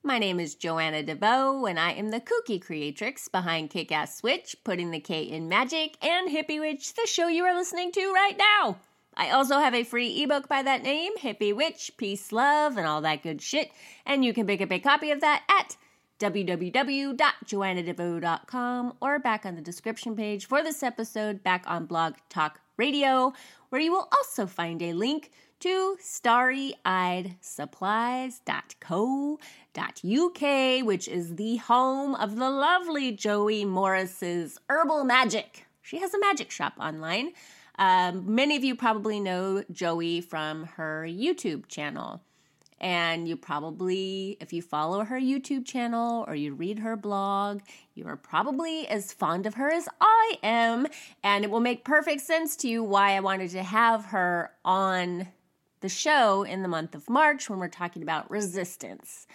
My name is Joanna DeVoe, and I am the kooky creatrix behind Kick-Ass Switch, Putting the K in Magic, and Hippie Witch, the show you are listening to right now. I also have a free ebook by that name, Hippie Witch, Peace, Love, and all that good shit, and you can pick up a copy of that at www.joannadevoe.com or back on the description page for this episode back on Blog Talk Radio, where you will also find a link to starryeyedsupplies.co.uk, which is the home of the lovely Joey Morris's Herbal Magic. She has a magic shop online. Many of you probably know Joey from her YouTube channel. And you probably, if you follow her YouTube channel or you read her blog, you are probably as fond of her as I am. And it will make perfect sense to you why I wanted to have her on the show in the month of March when we're talking about resistance.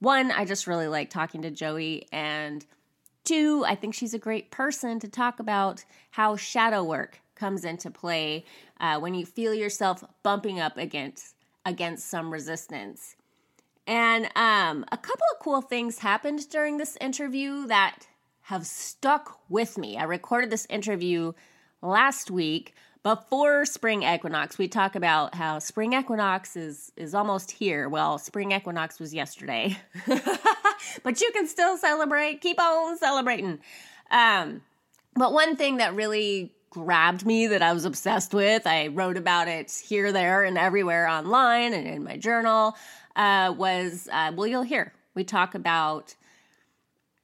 One, I just really like talking to Joey. And two, I think she's a great person to talk about how shadow work comes into play when you feel yourself bumping up against some resistance. And a couple of cool things happened during this interview that have stuck with me. I recorded this interview last week before Spring Equinox. We talk about how Spring Equinox is almost here. Well, Spring Equinox was yesterday. But you can still celebrate. Keep on celebrating. But one thing that really grabbed me that I was obsessed with, I wrote about it here, there, and everywhere online and in my journal, well, you'll hear. We talk about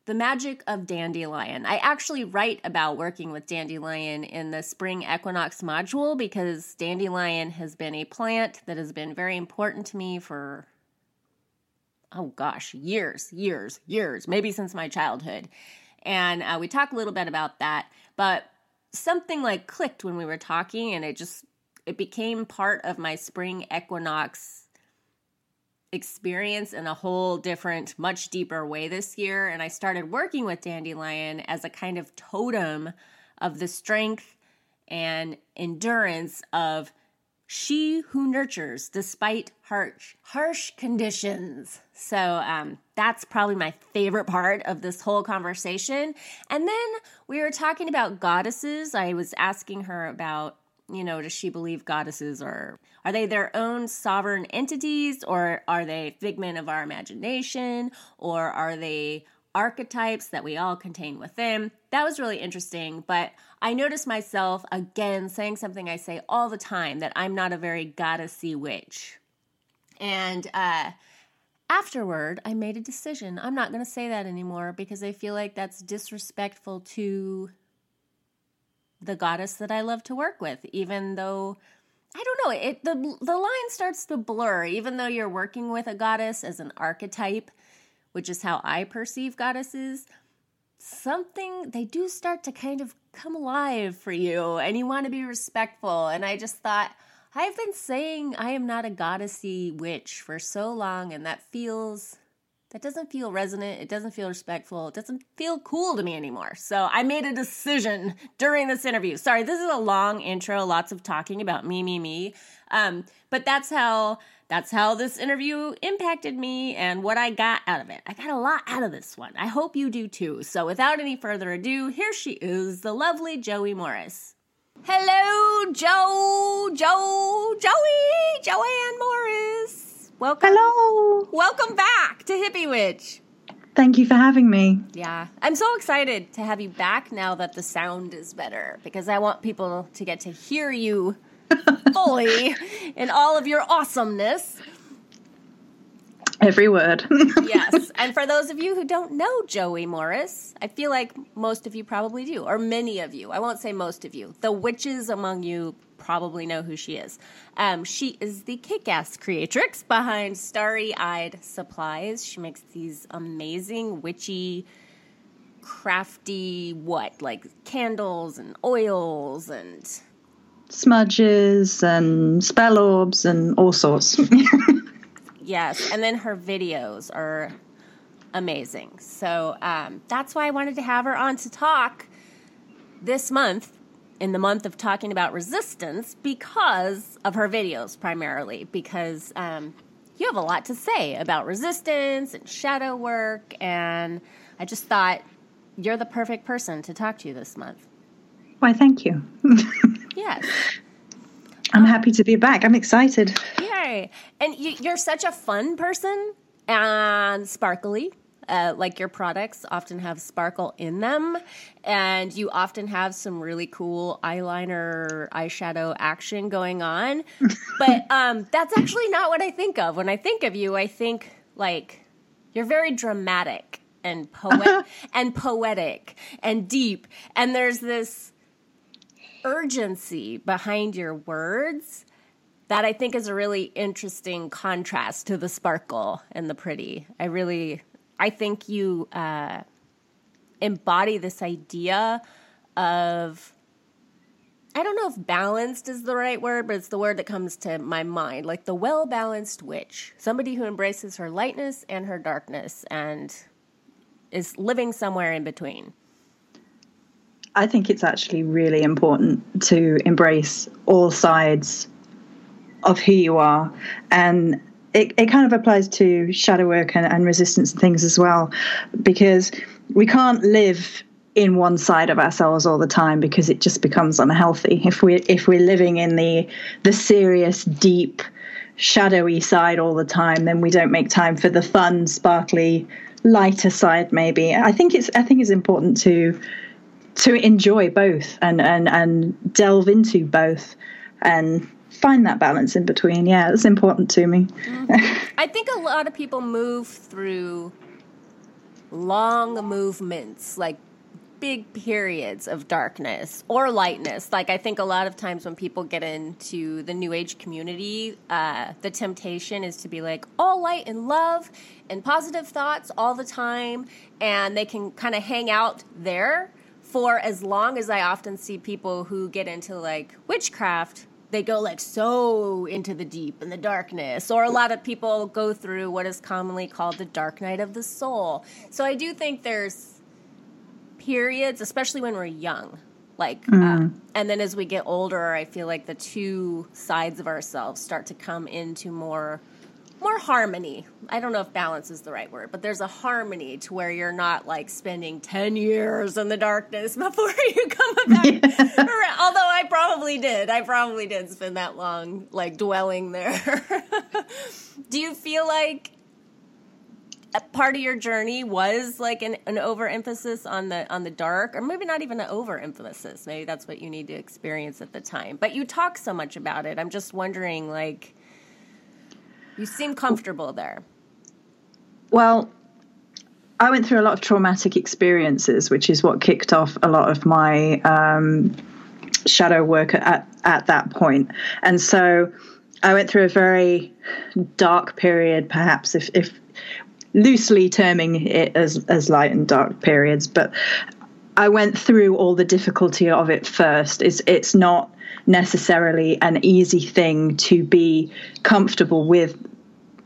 the magic of dandelion. I actually write about working with dandelion in the Spring Equinox module because dandelion has been a plant that has been very important to me for, years, maybe since my childhood. And we talk a little bit about that, but something like clicked when we were talking, and it became part of my Spring Equinox experience in a whole different, much deeper way this year. And I started working with dandelion as a kind of totem of the strength and endurance of she who nurtures despite harsh conditions. So that's probably my favorite part of this whole conversation. And then we were talking about goddesses. I was asking her about, does she believe goddesses are they their own sovereign entities, or are they figment of our imagination, or are they archetypes that we all contain within? That was really interesting, but I noticed myself, again, saying something I say all the time, that I'm not a very goddessy witch. And afterward, I made a decision. I'm not going to say that anymore because I feel like that's disrespectful to the goddess that I love to work with, even though, I don't know, the line starts to blur, even though you're working with a goddess as an archetype, which is how I perceive goddesses, they do start to kind of come alive for you, and you want to be respectful. And I just thought, I've been saying I am not a goddessy witch for so long, and that doesn't feel resonant, it doesn't feel respectful, it doesn't feel cool to me anymore. So I made a decision during this interview. Sorry, this is a long intro, lots of talking about me. But that's how this interview impacted me and what I got out of it. I got a lot out of this one. I hope you do too. So without any further ado, here she is, the lovely Joey Morris. Hello, Joey, Joanne Morris. Welcome. Hello. Welcome back to Hippie Witch. Thank you for having me. Yeah. I'm so excited to have you back now that the sound is better, because I want people to get to hear you fully in all of your awesomeness. Every word. Yes. And for those of you who don't know Joey Morris, I feel like most of you probably do, or many of you. I won't say most of you. The witches among you probably know who she is. She is the kick-ass creatrix behind Starry-Eyed Supplies. She makes these amazing witchy, crafty, like candles and oils and smudges and spell orbs and all sorts. Yes, and then her videos are amazing. So that's why I wanted to have her on to talk this month, in the month of talking about resistance, because of her videos primarily, because you have a lot to say about resistance and shadow work, and I just thought you're the perfect person to talk to this month. Why, thank you. Yes. I'm happy to be back. I'm excited. Yay. And you're such a fun person and sparkly. Like your products often have sparkle in them, and you often have some really cool eyeliner, eyeshadow action going on. But that's actually not what I think of. When I think of you, I think like you're very dramatic and poetic and deep. And there's this urgency behind your words that I think is a really interesting contrast to the sparkle and the pretty. I think you embody this idea of, I don't know if balanced is the right word, but it's the word that comes to my mind, like the well-balanced witch, somebody who embraces her lightness and her darkness and is living somewhere in between. I think it's actually really important to embrace all sides of who you are, and It kind of applies to shadow work and resistance and things as well, because we can't live in one side of ourselves all the time, because it just becomes unhealthy. If we're living in the serious, deep, shadowy side all the time, then we don't make time for the fun, sparkly, lighter side maybe. I think it's important to enjoy both and delve into both and find that balance in between. Yeah, it's important to me. Mm-hmm. I think a lot of people move through long movements, like big periods of darkness or lightness. Like I think a lot of times when people get into the New Age community, the temptation is to be like all light and love and positive thoughts all the time, and they can kind of hang out there for as long as I often see people who get into like witchcraft. They go like so into the deep and the darkness, or a lot of people go through what is commonly called the dark night of the soul. So I do think there's periods, especially when we're young, like, and then as we get older, I feel like the two sides of ourselves start to come into more harmony. I don't know if balance is the right word, but there's a harmony to where you're not like spending 10 years in the darkness before you come back. Yeah. Although I probably did spend that long like dwelling there. Do you feel like a part of your journey was like an overemphasis on the dark, or maybe not even an overemphasis? Maybe that's what you need to experience at the time. But you talk so much about it. I'm just wondering, like, you seem comfortable there. Well, I went through a lot of traumatic experiences, which is what kicked off a lot of my shadow work at that point. And so I went through a very dark period, perhaps, if loosely terming it as light and dark periods. But I went through all the difficulty of it first. It's not necessarily an easy thing to be comfortable with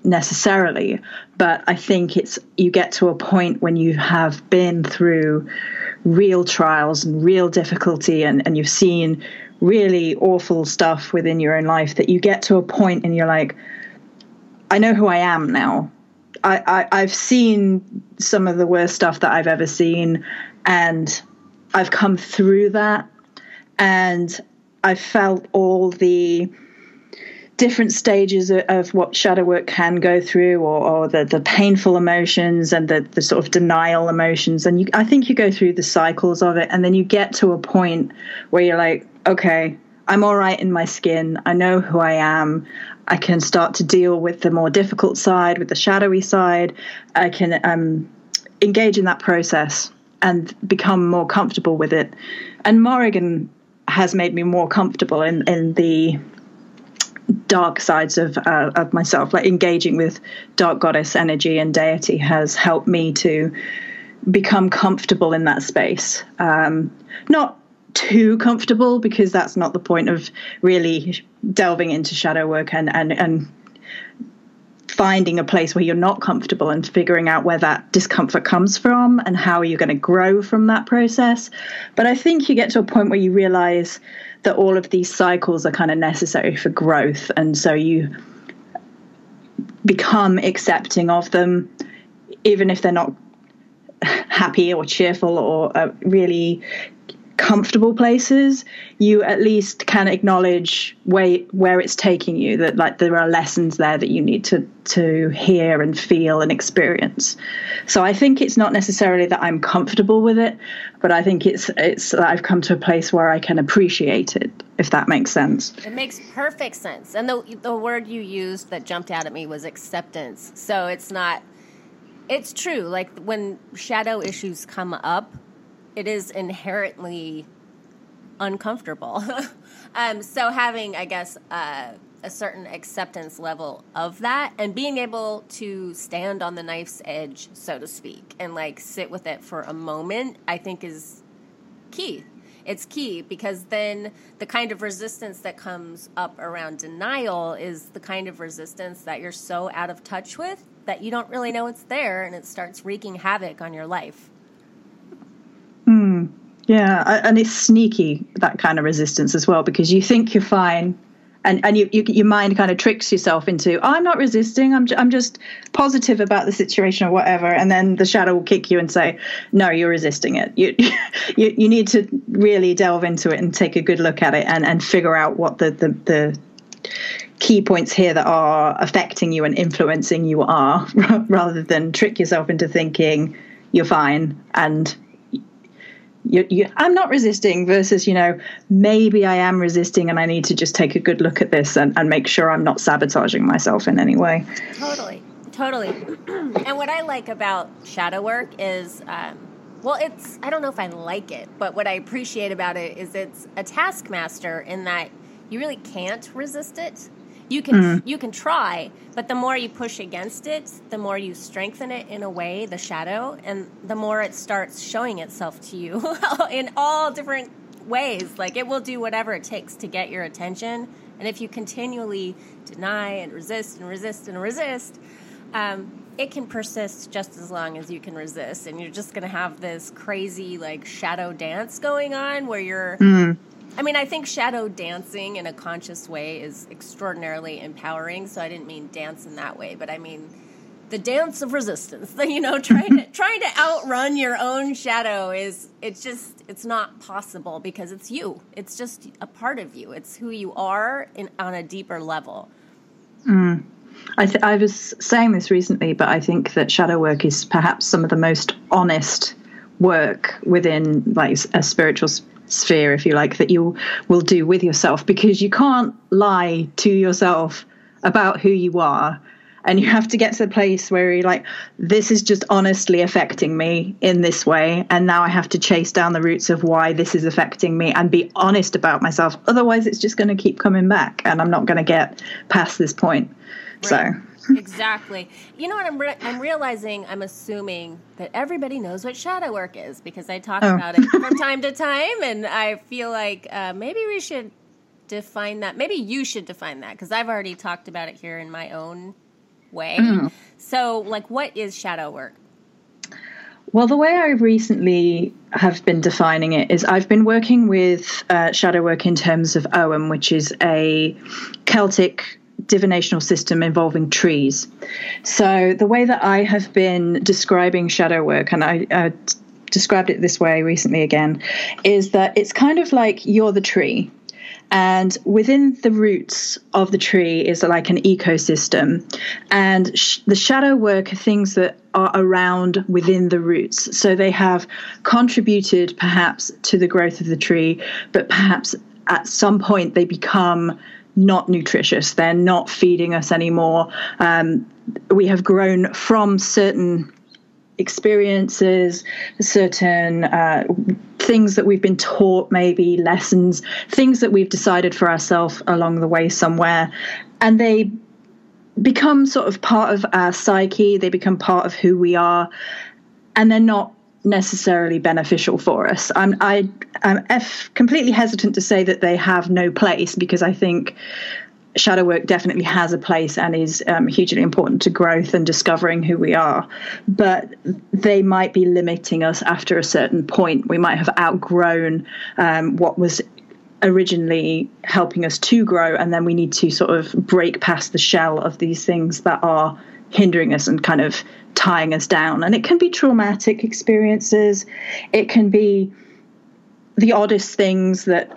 necessarily, but I think you get to a point when you have been through real trials and real difficulty, and you've seen really awful stuff within your own life, that you get to a point and you're like, I know who I am now. I've seen some of the worst stuff that I've ever seen, and I've come through that, and I felt all the different stages of what shadow work can go through, or the painful emotions and the sort of denial emotions. And I think you go through the cycles of it, and then you get to a point where you're like, okay, I'm all right in my skin. I know who I am. I can start to deal with the more difficult side, with the shadowy side. I can engage in that process and become more comfortable with it. And Morrigan has made me more comfortable in the dark sides of myself. Like engaging with dark goddess energy and deity has helped me to become comfortable in that space. Not too comfortable, because that's not the point of really delving into shadow work and finding a place where you're not comfortable and figuring out where that discomfort comes from and how you're going to grow from that process. But I think you get to a point where you realize that all of these cycles are kind of necessary for growth. And so you become accepting of them, even if they're not happy or cheerful or really comfortable places. You at least can acknowledge where it's taking you, that like there are lessons there that you need to hear and feel and experience. So I think it's not necessarily that I'm comfortable with it, but I think it's that I've come to a place where I can appreciate it, if that makes sense. It makes perfect sense. And the word you used that jumped out at me was acceptance. So it's not, it's true. Like when shadow issues come up, it is inherently uncomfortable. So having, I guess, a certain acceptance level of that and being able to stand on the knife's edge, so to speak, and like sit with it for a moment, I think is key. It's key because then the kind of resistance that comes up around denial is the kind of resistance that you're so out of touch with that you don't really know it's there, and it starts wreaking havoc on your life. Yeah, and it's sneaky, that kind of resistance as well, because you think you're fine, and your mind kind of tricks yourself into, oh, I'm not resisting, I'm just positive about the situation or whatever, and then the shadow will kick you and say, no, you're resisting it. You need to really delve into it and take a good look at it and figure out what the key points here that are affecting you and influencing you are, rather than trick yourself into thinking you're fine and I'm not resisting versus, maybe I am resisting and I need to just take a good look at this and make sure I'm not sabotaging myself in any way. Totally. And what I like about shadow work is, I don't know if I like it, but what I appreciate about it is it's a taskmaster in that you really can't resist it. You can try, but the more you push against it, the more you strengthen it in a way, the shadow, and the more it starts showing itself to you in all different ways. Like it will do whatever it takes to get your attention. And if you continually deny and resist, it can persist just as long as you can resist. And you're just going to have this crazy like shadow dance going on where you're... Mm. I mean, I think shadow dancing in a conscious way is extraordinarily empowering, so I didn't mean dance in that way, but I mean the dance of resistance, trying to outrun your own shadow it's not possible because it's you. It's just a part of you. It's who you are on a deeper level. Mm. I was saying this recently, but I think that shadow work is perhaps some of the most honest work within like a spiritual sphere, if you like, that you will do with yourself, because you can't lie to yourself about who you are, and you have to get to the place where you're like, this is just honestly affecting me in this way, and now I have to chase down the roots of why this is affecting me and be honest about myself, otherwise it's just going to keep coming back and I'm not going to get past this point. Right. So exactly. What I'm realizing, I'm assuming that everybody knows what shadow work is because I talk about it from time to time, and I feel like maybe we should define that. Maybe you should define that, because I've already talked about it here in my own way. Mm. So, like, what is shadow work? Well, the way I recently have been defining it is I've been working with shadow work in terms of Ogham, which is a Celtic divinational system involving trees. So the way that I have been describing shadow work, and I described it this way recently again, is that it's kind of like you're the tree, and within the roots of the tree is like an ecosystem, and the shadow work are things that are around within the roots. So they have contributed perhaps to the growth of the tree, but perhaps at some point they become not nutritious, they're not feeding us anymore. We have grown from certain experiences, certain things that we've been taught, maybe lessons, things that we've decided for ourselves along the way somewhere, and they become sort of part of our psyche, they become part of who we are, and they're not necessarily beneficial for us. I'm completely hesitant to say that they have no place, because I think shadow work definitely has a place and is hugely important to growth and discovering who we are, but they might be limiting us after a certain point. We might have outgrown what was originally helping us to grow, and then we need to sort of break past the shell of these things that are hindering us and kind of tying us down. And it can be traumatic experiences, it can be the oddest things that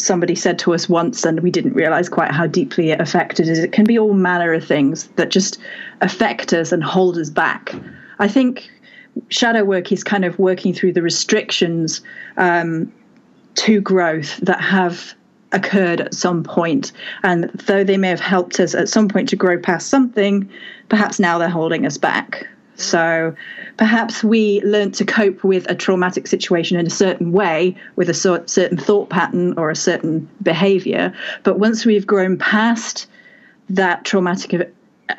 somebody said to us once and we didn't realize quite how deeply it affected us. It can be all manner of things that just affect us and hold us back. I think shadow work is kind of working through the restrictions to growth that have occurred at some point, and though they may have helped us at some point to grow past something, perhaps now they're holding us back. So perhaps we learned to cope with a traumatic situation in a certain way, with a certain thought pattern or a certain behavior, but once we've grown past that traumatic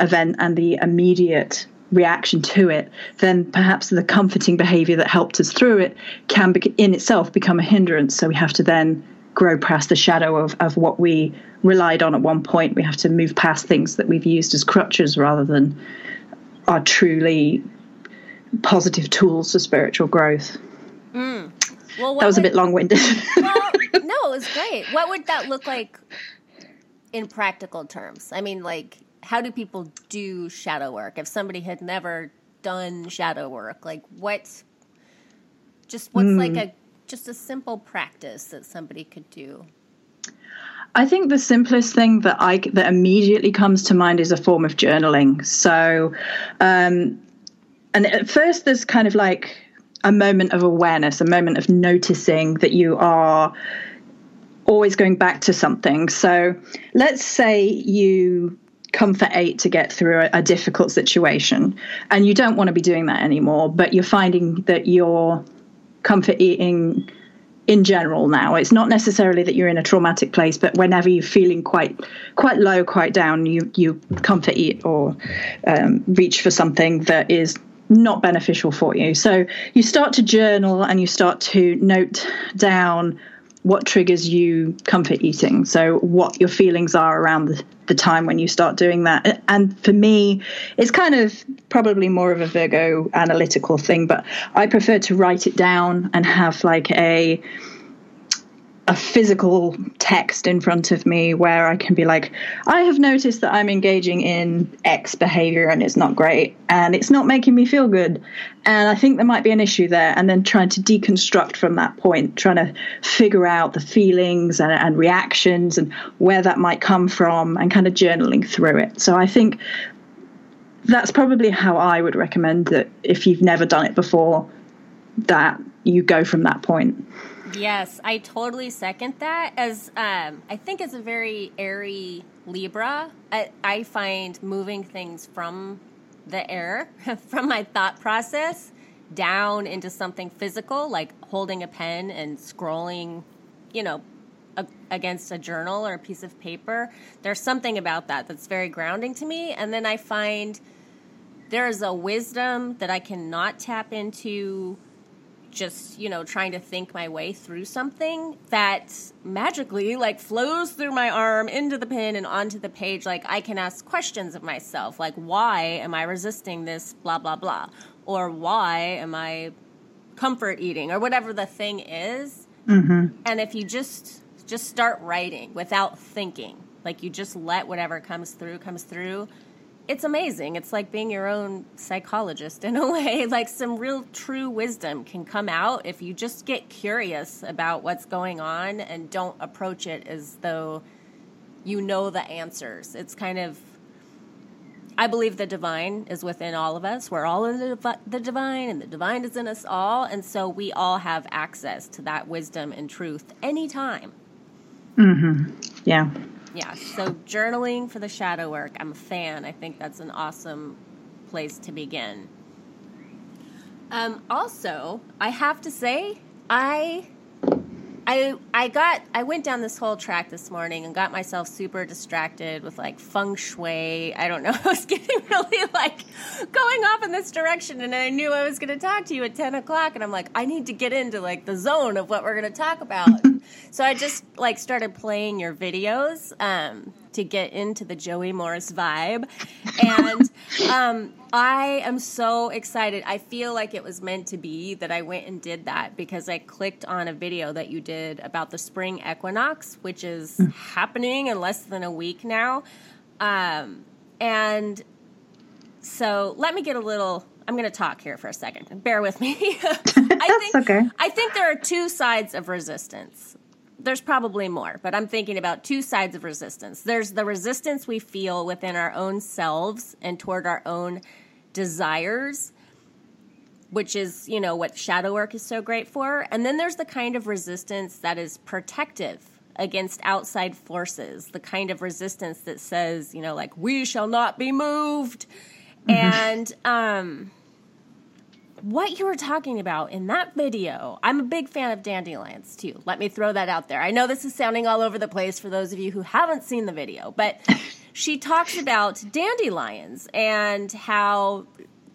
event and the immediate reaction to it, then perhaps the comforting behavior that helped us through it can in itself become a hindrance. So we have to then grow past the shadow of what we relied on at one point. We have to move past things that we've used as crutches rather than are truly positive tools for spiritual growth. Mm. Well, that was a bit long-winded. Well, no, it was great. What would that look like in practical terms? I mean, like, how do people do shadow work? If somebody had never done shadow work, like what's a simple practice that somebody could do? I think the simplest thing that immediately comes to mind is a form of journaling. So, and at first there's kind of like a moment of awareness, a moment of noticing that you are always going back to something. So let's say you come for 8 to get through a difficult situation, and you don't want to be doing that anymore, but you're finding that your comfort eating in general now, it's not necessarily that you're in a traumatic place, but whenever you're feeling quite low, quite down, you comfort eat or reach for something that is not beneficial for you. So you start to journal and you start to note down what triggers you comfort eating, so what your feelings are around the time when you start doing that. And for me, it's kind of probably more of a Virgo analytical thing, but I prefer to write it down and have like a physical text in front of me where I can be like, I have noticed that I'm engaging in X behavior and it's not great and it's not making me feel good, and I think there might be an issue there. And then trying to deconstruct from that point, trying to figure out the feelings and reactions and where that might come from, and kind of journaling through it. So I think that's probably how I would recommend that if you've never done it before, that you go from that point. Yes, I totally second that. As I think it's a very airy Libra. I find moving things from the air, from my thought process, down into something physical, like holding a pen and scrolling, against a journal or a piece of paper. There's something about that that's very grounding to me. And then I find there is a wisdom that I cannot tap into just, trying to think my way through something, that magically like flows through my arm into the pen and onto the page. Like I can ask questions of myself, like, why am I resisting this blah, blah, blah? Or why am I comfort eating, or whatever the thing is. Mm-hmm. And if you just start writing without thinking, like you just let whatever comes through, it's amazing. It's like being your own psychologist in a way. Like some real true wisdom can come out if you just get curious about what's going on and don't approach it as though the answers. It's kind of, I believe the divine is within all of us. We're all in the divine, and the divine is in us all. And so we all have access to that wisdom and truth anytime. Mm-hmm. Yeah. Yeah, so journaling for the shadow work, I'm a fan. I think that's an awesome place to begin. Also, I have to say, I I went down this whole track this morning and got myself super distracted with like feng shui. I don't know. I was getting really like going off in this direction, and I knew I was going to talk to you at 10 o'clock, and I'm like, I need to get into like the zone of what we're going to talk about. So I just like started playing your videos to get into the Joey Morris vibe. And I am so excited. I feel like it was meant to be that I went and did that, because I clicked on a video that you did about the spring equinox, which is happening in less than a week now. And so let me get a little... I'm going to talk here for a second. Bear with me. I think there are two sides of resistance. There's probably more, but I'm thinking about two sides of resistance. There's the resistance we feel within our own selves and toward our own desires, which is, you know, what shadow work is so great for. And then there's the kind of resistance that is protective against outside forces, the kind of resistance that says, you know, like, we shall not be moved. And what you were talking about in that video, I'm a big fan of dandelions, too. Let me throw that out there. I know this is sounding all over the place for those of you who haven't seen the video, but she talks about dandelions and how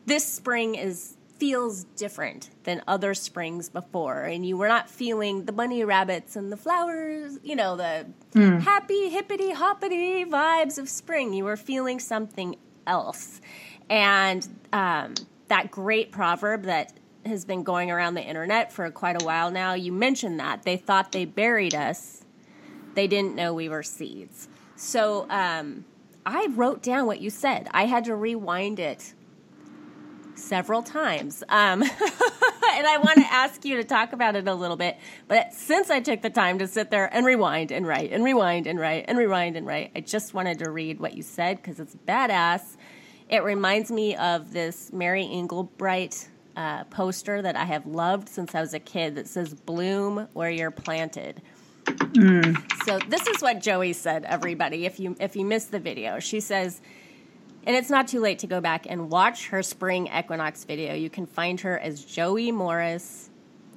this spring feels different than other springs before, and you were not feeling the bunny rabbits and the flowers, you know, the happy, hippity-hoppity vibes of spring. You were feeling something else. And that great proverb that has been going around the internet for quite a while now, you mentioned that. They thought they buried us. They didn't know we were seeds. So I wrote down what you said. I had to rewind it several times. And I want to ask you to talk about it a little bit. But since I took the time to sit there and rewind and write and rewind and write and rewind and write, I just wanted to read what you said because it's badass. It reminds me of this Mary Englebright poster that I have loved since I was a kid that says, bloom where you're planted. So this is what Joey said, everybody, if you missed the video. She says, and it's not too late to go back and watch her spring equinox video. You can find her as Joey Morris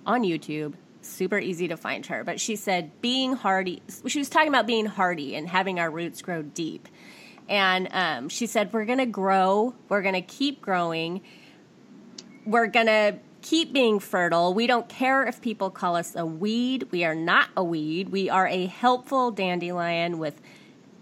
on YouTube. Super easy to find her. But she said being hardy. She was talking about being hardy and having our roots grow deep. And she said, we're going to grow. We're going to keep growing. We're going to keep being fertile. We don't care if people call us a weed. We are not a weed. We are a helpful dandelion with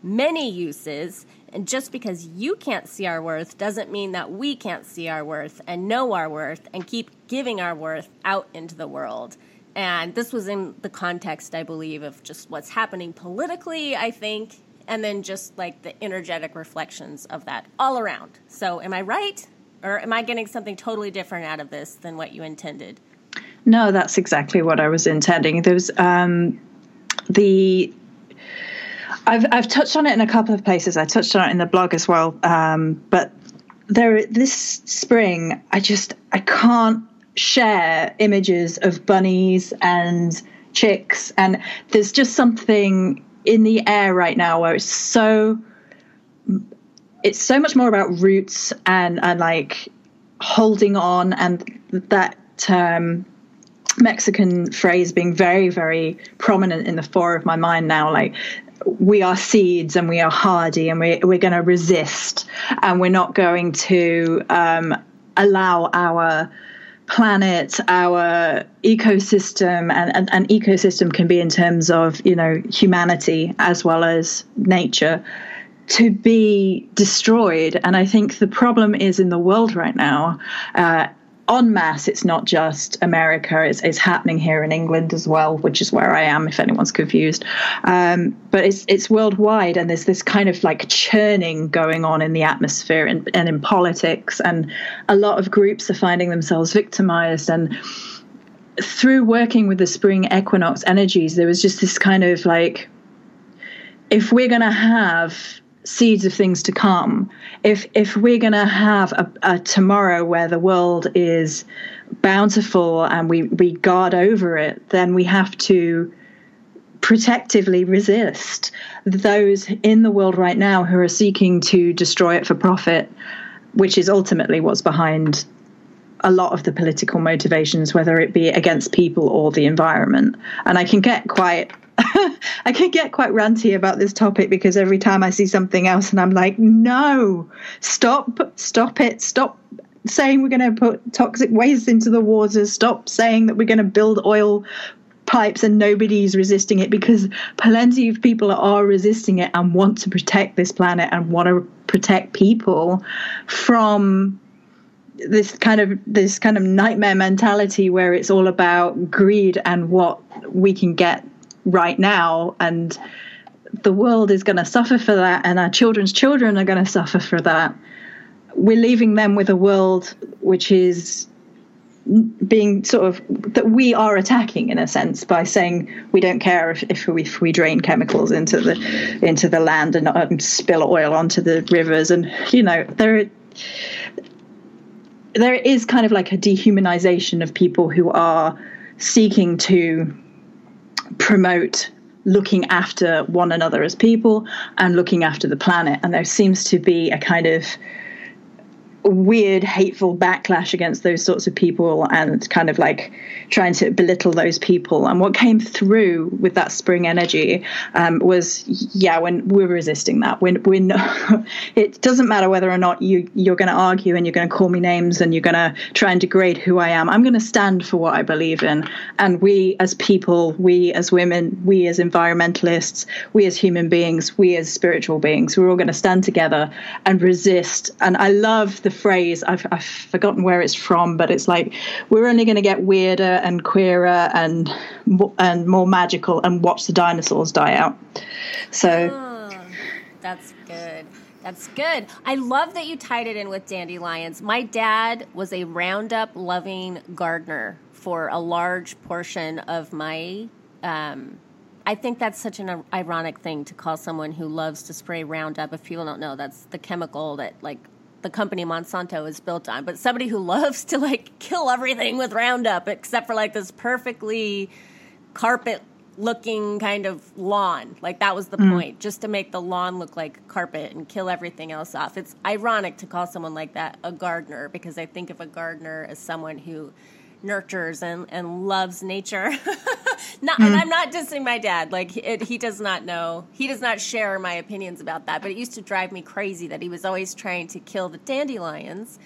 many uses. And just because you can't see our worth doesn't mean that we can't see our worth and know our worth and keep giving our worth out into the world. And this was in the context, I believe, of just what's happening politically, I think. And then just like the energetic reflections of that all around. So am I right? Or am I getting something totally different out of this than what you intended? No, that's exactly what I was intending. There's I've touched on it in a couple of places. I touched on it in the blog as well. But this spring, I can't share images of bunnies and chicks. And there's just something in the air right now where it's so much more about roots and like holding on, and that Mexican phrase being very, very prominent in the fore of my mind now, like we are seeds and we are hardy and we're going to resist, and we're not going to allow our planet, our ecosystem, and an ecosystem can be in terms of, you know, humanity as well as nature, to be destroyed. And I think the problem is in the world right now, en masse, it's not just America, it's happening here in England as well, which is where I am, if anyone's confused. But it's worldwide, and there's this kind of like churning going on in the atmosphere and in politics, and a lot of groups are finding themselves victimized. And through working with the spring equinox energies, there was just this kind of like, if we're going to have seeds of things to come, if we're going to have a tomorrow where the world is bountiful and we guard over it, then we have to protectively resist those in the world right now who are seeking to destroy it for profit, which is ultimately what's behind a lot of the political motivations, whether it be against people or the environment. And I can get quite ranty about this topic, because every time I see something else and I'm like, no, stop it. Stop saying we're going to put toxic waste into the waters. Stop saying that we're going to build oil pipes and nobody's resisting it, because plenty of people are resisting it and want to protect this planet and want to protect people from this kind of nightmare mentality where it's all about greed and what we can get right now, and the world is going to suffer for that, and our children's children are going to suffer for that. We're leaving them with a world which is being sort of, that we are attacking in a sense by saying we don't care if we drain chemicals into the land and spill oil onto the rivers. And you know, there is kind of like a dehumanization of people who are seeking to promote looking after one another as people and looking after the planet. And there seems to be a kind of weird, hateful backlash against those sorts of people, and kind of like trying to belittle those people. And what came through with that spring energy was, yeah, when we're resisting that, we're not, it doesn't matter whether or not you're going to argue and you're going to call me names and you're going to try and degrade who I am. I'm going to stand for what I believe in. And we as people, we as women, we as environmentalists, we as human beings, we as spiritual beings, we're all going to stand together and resist. And I love the phrase, I've forgotten where it's from, but it's like, we're only going to get weirder and queerer and more magical, and watch the dinosaurs die out. So that's good. I love that you tied it in with dandelions. My dad was a Roundup loving gardener for a large portion of my I think that's such an ironic thing to call someone who loves to spray Roundup. If people don't know, that's the chemical that like the company Monsanto is built on, but somebody who loves to like kill everything with Roundup except for like this perfectly carpet looking kind of lawn. Like that was the point, just to make the lawn look like carpet and kill everything else off. It's ironic to call someone like that a gardener, because I think of a gardener as someone who nurtures and loves nature. And I'm not dissing my dad. Like he does not know. He does not share my opinions about that. But it used to drive me crazy that he was always trying to kill the dandelions.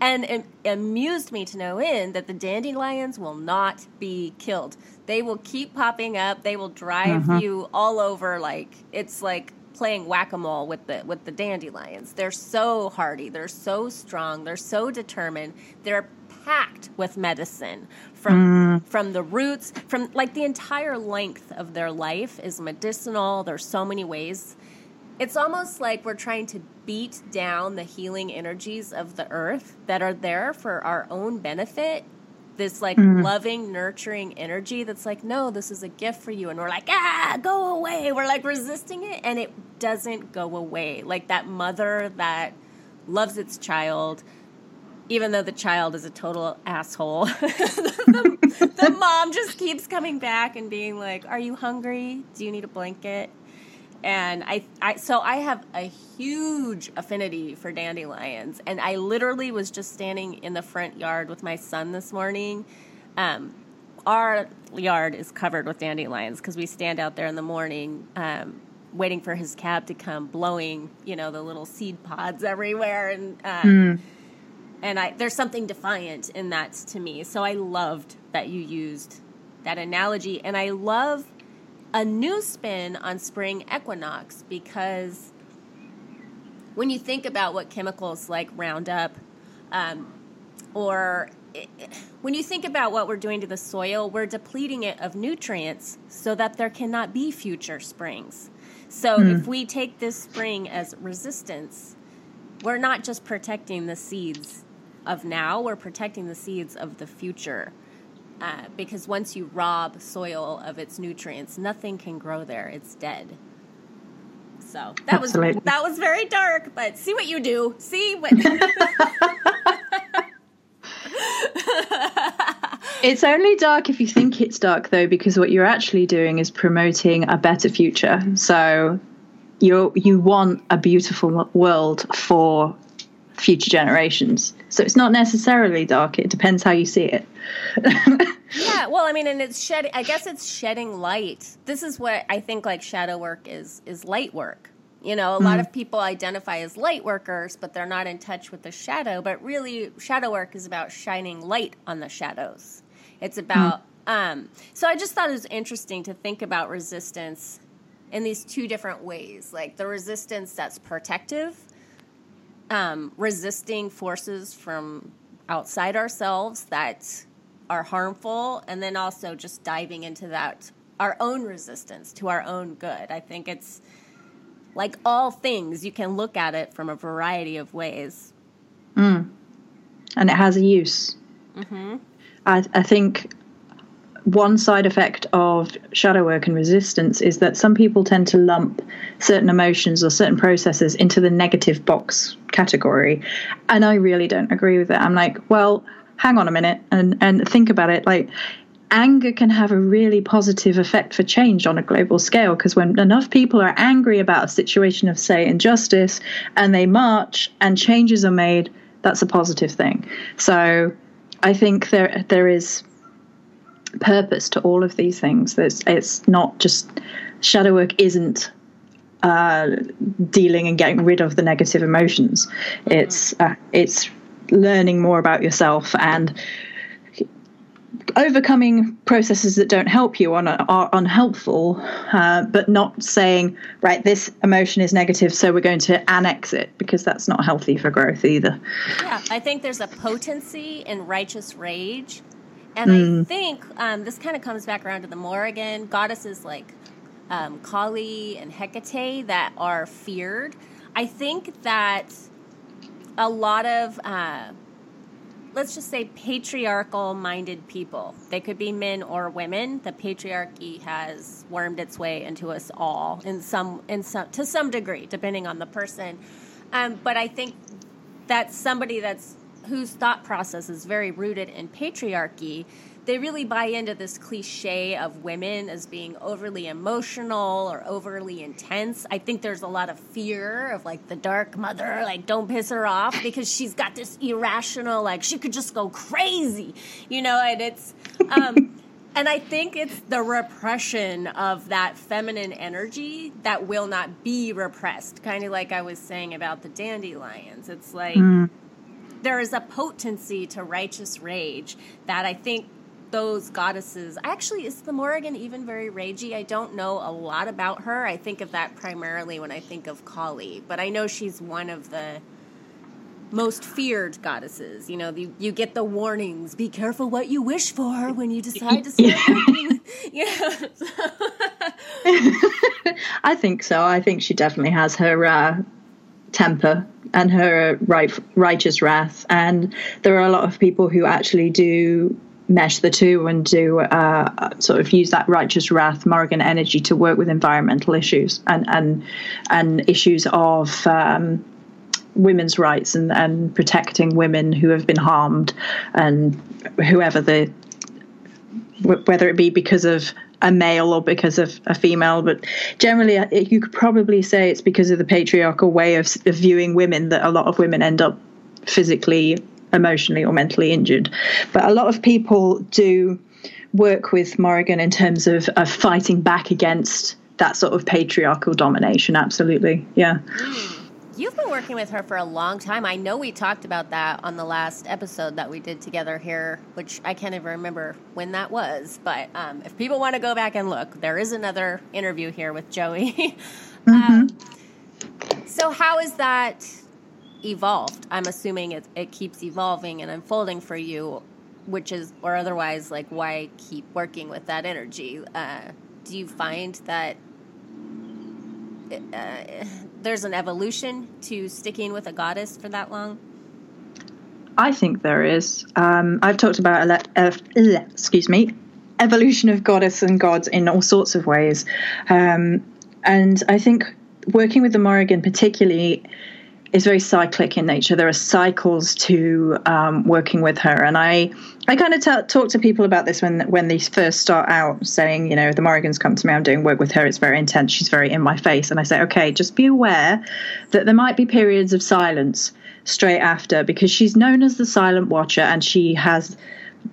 And it amused me to no end that the dandelions will not be killed. They will keep popping up. They will drive you all over. Like it's like playing whack-a-mole with the dandelions. They're so hardy. They're so strong. They're so determined. They're packed with medicine from the roots, from like the entire length of their life is medicinal. There's so many ways. It's almost like we're trying to beat down the healing energies of the earth that are there for our own benefit. This like loving, nurturing energy that's like, no, this is a gift for you. And we're like, go away. We're like resisting it. And it doesn't go away. Like that mother that loves its child, even though the child is a total asshole. The mom just keeps coming back and being like, are you hungry? Do you need a blanket? And so I have a huge affinity for dandelions. And I literally was just standing in the front yard with my son this morning. Our yard is covered with dandelions because we stand out there in the morning waiting for his cab to come, blowing, you know, the little seed pods everywhere. And there's something defiant in that to me. So I loved that you used that analogy. And I love a new spin on spring equinox, because when you think about what chemicals like Roundup when you think about what we're doing to the soil, we're depleting it of nutrients so that there cannot be future springs. So if we take this spring as resistance, we're not just protecting the seeds of now, we're protecting the seeds of the future. Because once you rob soil of its nutrients, nothing can grow there. It's dead. So that was very dark, but see what you do. It's only dark if you think it's dark, though, because what you're actually doing is promoting a better future. So you want a beautiful world for future generations. So it's not necessarily dark. It depends how you see it. Yeah, well, I mean, and it's shedding, I guess it's shedding light. This is what I think, like, shadow work is light work. You know, a lot of people identify as light workers, but they're not in touch with the shadow. But really, shadow work is about shining light on the shadows. It's about, so I just thought it was interesting to think about resistance in these two different ways. Like the resistance that's protective, resisting forces from outside ourselves that are harmful, and then also just diving into that, our own resistance to our own good. I think it's like all things, you can look at it from a variety of ways. And it has a use. I think one side effect of shadow work and resistance is that some people tend to lump certain emotions or certain processes into the negative box category. And I really don't agree with it. I'm like, well, hang on a minute and think about it. Like, anger can have a really positive effect for change on a global scale, because when enough people are angry about a situation of, say, injustice, and they march and changes are made, that's a positive thing. So I think there is purpose to all of these things. It's not just, shadow work isn't dealing and getting rid of the negative emotions. It's learning more about yourself and overcoming processes that don't help you and are unhelpful, but not saying, right, this emotion is negative, so we're going to annex it, because that's not healthy for growth either. Yeah, I think there's a potency in righteous rage. And I think this kind of comes back around to the Morrigan, goddesses like Kali and Hecate that are feared. I think that a lot of, let's just say, patriarchal-minded people, they could be men or women. The patriarchy has wormed its way into us all to some degree, depending on the person. But I think that somebody whose thought process is very rooted in patriarchy, they really buy into this cliche of women as being overly emotional or overly intense. I think there's a lot of fear of, like, the dark mother, like, don't piss her off because she's got this irrational, like, she could just go crazy, you know, and it's, and I think it's the repression of that feminine energy that will not be repressed, kind of like I was saying about the dandelions. It's like, there is a potency to righteous rage that I think those goddesses... Actually, is the Morrigan even very ragey? I don't know a lot about her. I think of that primarily when I think of Kali. But I know she's one of the most feared goddesses. You know, you get the warnings, be careful what you wish for when you decide to start working. I think so. I think she definitely has her... temper and her righteous wrath, and there are a lot of people who actually do mesh the two and do sort of use that righteous wrath Morrigan energy to work with environmental issues and issues of women's rights and protecting women who have been harmed, and whether it be because of a male or because of a female. But generally, you could probably say it's because of the patriarchal way of viewing women that a lot of women end up physically, emotionally, or mentally injured. But a lot of people do work with Morrigan in terms of fighting back against that sort of patriarchal domination. Absolutely. Yeah. You've been working with her for a long time. I know we talked about that on the last episode that we did together here, which I can't even remember when that was. But if people want to go back and look, there is another interview here with Joey. So how has that evolved? I'm assuming it keeps evolving and unfolding for you, which is, or otherwise, like, why keep working with that energy? Do you find that... there's an evolution to sticking with a goddess for that long? I think there is. I've talked about evolution of goddess and gods in all sorts of ways, and I think working with the Morrigan particularly is very cyclic in nature. There are cycles to working with her, and I kind of talk to people about this when they first start out, saying, you know, the Morrigan's come to me, I'm doing work with her, it's very intense, she's very in my face. And I say, okay, just be aware that there might be periods of silence. straight after, because she's known as the Silent Watcher, and she has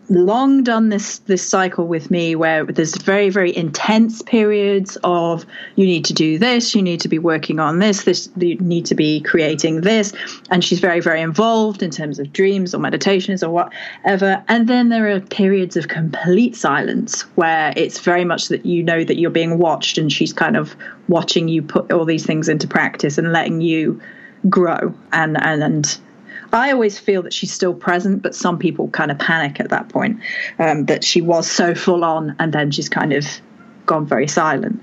long done this cycle with me where there's very, very intense periods of you need to do this, you need to be working on this, you need to be creating this, and she's very, very involved in terms of dreams or meditations or whatever. And then there are periods of complete silence where it's very much that you know that you're being watched, and she's kind of watching you put all these things into practice and letting you grow. And I always feel that she's still present, but some people kind of panic at that point, that she was so full on and then she's kind of gone very silent.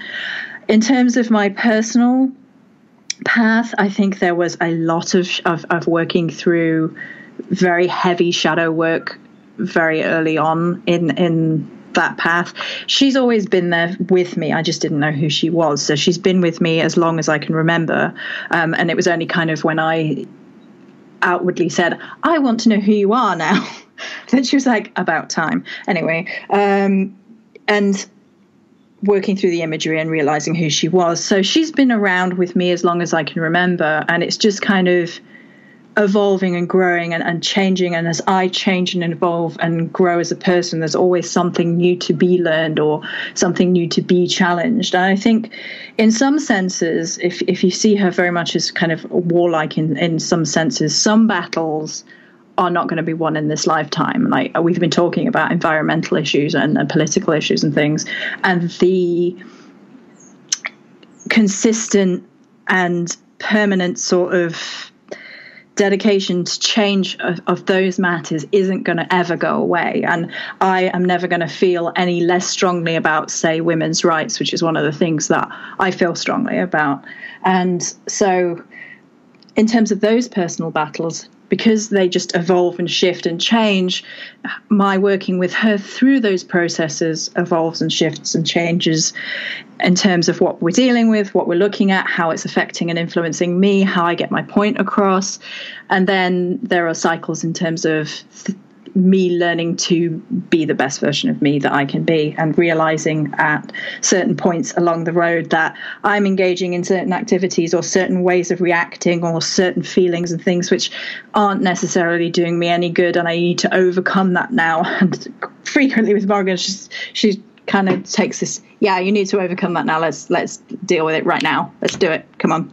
In terms of my personal path, I think there was a lot of working through very heavy shadow work very early on in that path. She's always been there with me. I just didn't know who she was. So she's been with me as long as I can remember. And it was only kind of when I outwardly said, I want to know who you are now. Then she was like, about time. Anyway, and working through the imagery and realizing who she was. So she's been around with me as long as I can remember. And it's just kind of evolving and growing and changing. And as I change and evolve and grow as a person, there's always something new to be learned or something new to be challenged. And I think in some senses, if you see her very much as kind of warlike in some senses, some battles are not going to be won in this lifetime. Like we've been talking about environmental issues and political issues and things. And the consistent and permanent sort of dedication to change of those matters isn't going to ever go away. And I am never going to feel any less strongly about, say, women's rights, which is one of the things that I feel strongly about. And so in terms of those personal battles, because they just evolve and shift and change, my working with her through those processes evolves and shifts and changes in terms of what we're dealing with, what we're looking at, how it's affecting and influencing me, how I get my point across. And then there are cycles in terms of me learning to be the best version of me that I can be, and realizing at certain points along the road that I'm engaging in certain activities or certain ways of reacting or certain feelings and things which aren't necessarily doing me any good, and I need to overcome that now. And frequently with Morrigan, she kind of takes this, yeah, you need to overcome that now, let's deal with it right now, let's do it, come on.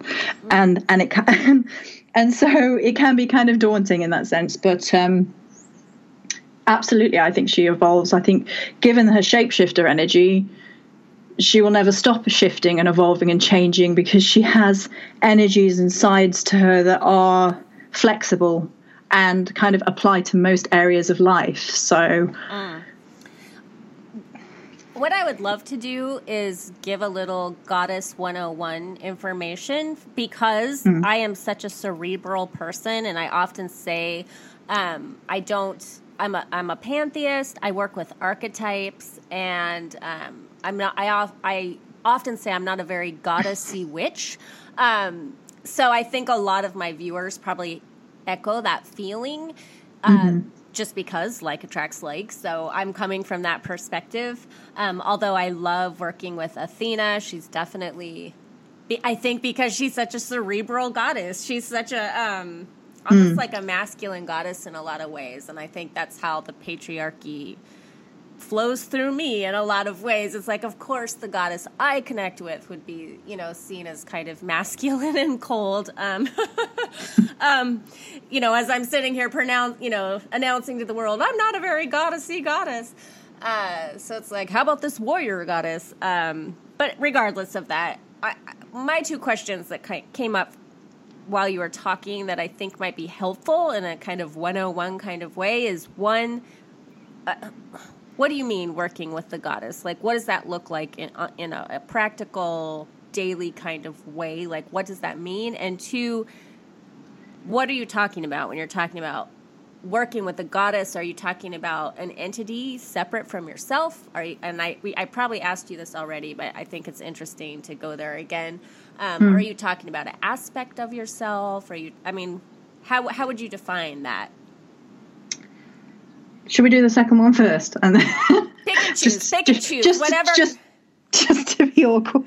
And it can, and so it can be kind of daunting in that sense, but absolutely, I think she evolves. I think given her shapeshifter energy, she will never stop shifting and evolving and changing, because she has energies and sides to her that are flexible and kind of apply to most areas of life. So what I would love to do is give a little Goddess 101 information, because I am such a cerebral person, and I often say I'm a pantheist. I work with archetypes, and I often say I'm not a very goddessy witch. So I think a lot of my viewers probably echo that feeling, just because like attracts like. So I'm coming from that perspective. Although I love working with Athena, she's definitely, I think, because she's such a cerebral goddess. She's such a almost like a masculine goddess in a lot of ways. And I think that's how the patriarchy flows through me in a lot of ways. It's like, of course, the goddess I connect with would be, seen as kind of masculine and cold. As I'm sitting here announcing to the world, I'm not a very goddessy goddess. So it's like, how about this warrior goddess? But regardless of that, my two questions that came up while you were talking that I think might be helpful in a kind of 101 kind of way is, one, what do you mean working with the goddess? Like, what does that look like in a practical daily kind of way? Like, what does that mean? And two, what are you talking about when you're talking about working with the goddess? Are you talking about an entity separate from yourself? I probably asked you this already, but I think it's interesting to go there again. Are you talking about an aspect of yourself? How would you define that? Should we do the second one first? And then pick and choose, whatever. Just to be awkward.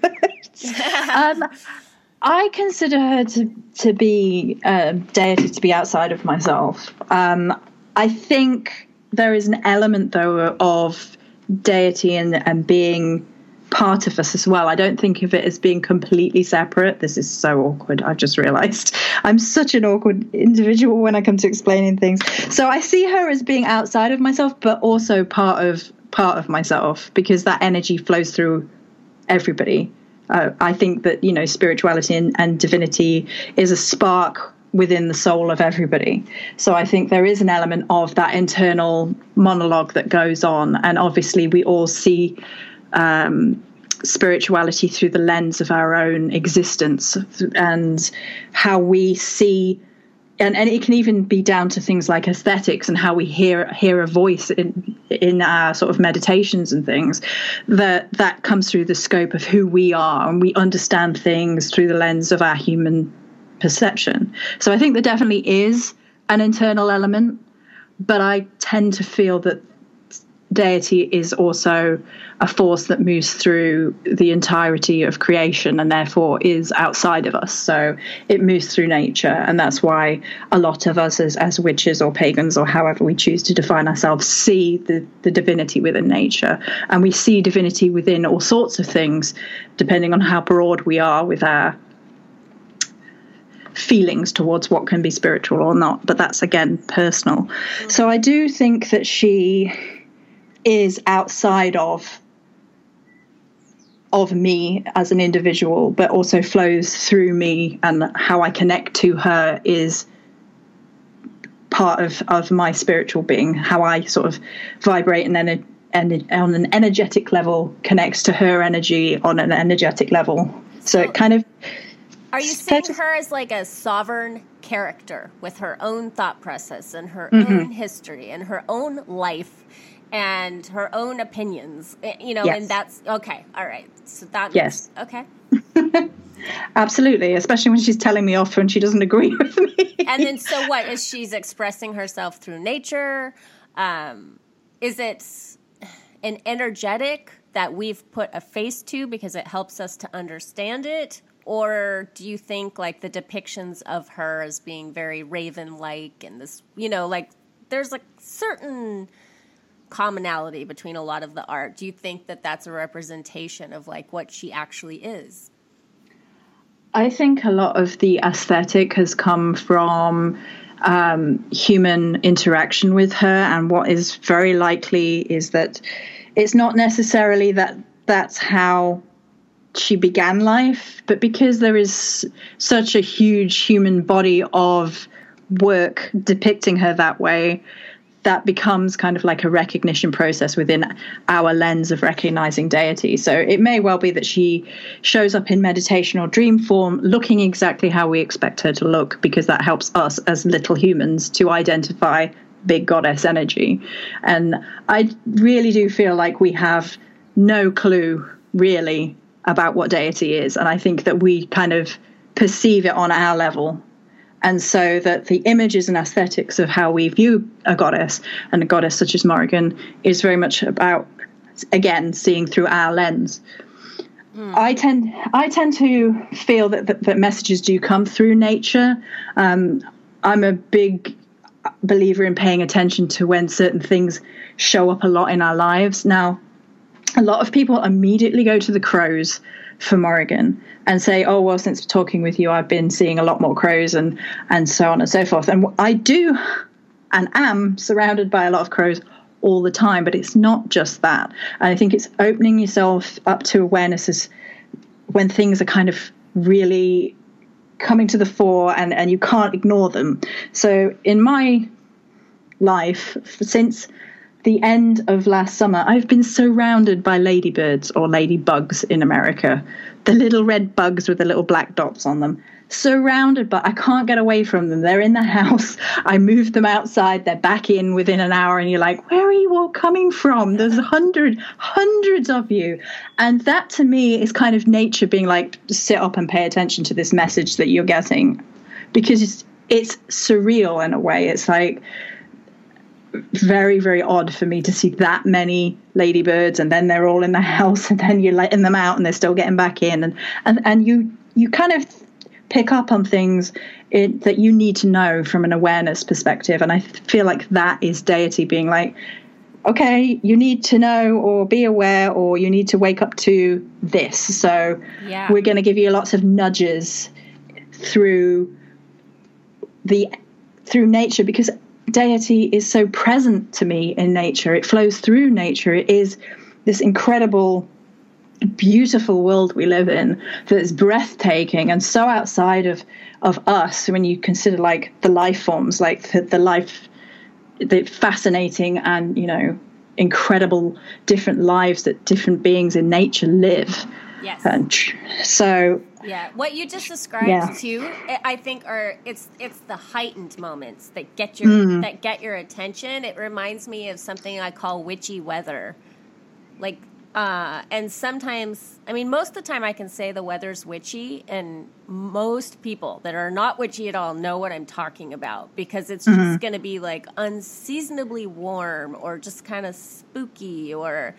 I consider her to be a deity, to be outside of myself. I think there is an element, though, of deity and being part of us as well. I don't think of it as being completely separate. This is so awkward. I've just realized I'm such an awkward individual when I come to explaining things. So I see her as being outside of myself, but also part of myself, because that energy flows through everybody. I think that, you know, spirituality and divinity is a spark within the soul of everybody. So I think there is an element of that internal monologue that goes on. And obviously we all see spirituality through the lens of our own existence and how we see, and it can even be down to things like aesthetics and how we hear a voice in our sort of meditations and things, that comes through the scope of who we are, and we understand things through the lens of our human perception. So I think there definitely is an internal element, but I tend to feel that deity is also a force that moves through the entirety of creation and therefore is outside of us. So it moves through nature, and that's why a lot of us as witches or pagans or however we choose to define ourselves see the divinity within nature. And we see divinity within all sorts of things depending on how broad we are with our feelings towards what can be spiritual or not, but that's again personal. So I do think that she is outside of me as an individual, but also flows through me, and how I connect to her is part of my spiritual being. How I sort of vibrate and on an energetic level connects to her energy on an energetic level. So it kind of... Are you seeing her as like a sovereign character with her own thought process and her own history and her own life and her own opinions, you know? Yes. And that's okay. All right. So that yes. Means, okay. Absolutely. Especially when she's telling me off and she doesn't agree with me. And then, so what is she's expressing herself through nature? Is it an energetic that we've put a face to because it helps us to understand it? Or do you think like the depictions of her as being very raven-like and this, you know, like there's a certain commonality between a lot of the art. Do you think that that's a representation of like what she actually is? I think a lot of the aesthetic has come from human interaction with her, and what is very likely is that it's not necessarily that that's how she began life, but because there is such a huge human body of work depicting her that way, that becomes kind of like a recognition process within our lens of recognizing deity. So it may well be that she shows up in meditation or dream form looking exactly how we expect her to look, because that helps us as little humans to identify big goddess energy. And I really do feel like we have no clue really about what deity is. And I think that we kind of perceive it on our level. And so that the images and aesthetics of how we view a goddess, and a goddess such as Morrigan, is very much about, again, seeing through our lens. Mm. I tend to feel that messages do come through nature. I'm a big believer in paying attention to when certain things show up a lot in our lives. Now, a lot of people immediately go to the crows for Morrigan and say, oh, well, since talking with you, I've been seeing a lot more crows and so on and so forth. And I do and am surrounded by a lot of crows all the time, but it's not just that. And I think it's opening yourself up to awareness as when things are kind of really coming to the fore and you can't ignore them. So in my life, since the end of last summer, I've been surrounded by ladybirds, or ladybugs in America, the little red bugs with the little black dots on them. Surrounded, but I can't get away from them. They're in the house. I moved them outside. They're back in within an hour, and you're like, where are you all coming from? There's hundreds of you. And that to me is kind of nature being like, sit up and pay attention to this message that you're getting, because it's surreal in a way. It's like very, very odd for me to see that many ladybirds, and then they're all in the house, and then you're letting them out and they're still getting back in, and you kind of pick up on things that you need to know from an awareness perspective. And I feel like that is deity being like, okay, you need to know or be aware, or you need to wake up to this. So we're going to give you lots of nudges through nature, because deity is so present to me in nature. It flows through nature. It is this incredible, beautiful world we live in that is breathtaking and so outside of us when you consider like the life forms, like the fascinating and, you know, incredible different lives that different beings in nature live. Yes. And so what you just described too, I think are it's the heightened moments that get your attention. It reminds me of something I call witchy weather. Like and sometimes, I mean, most of the time I can say the weather's witchy, and most people that are not witchy at all know what I'm talking about, because it's just going to be like unseasonably warm or just kind of spooky or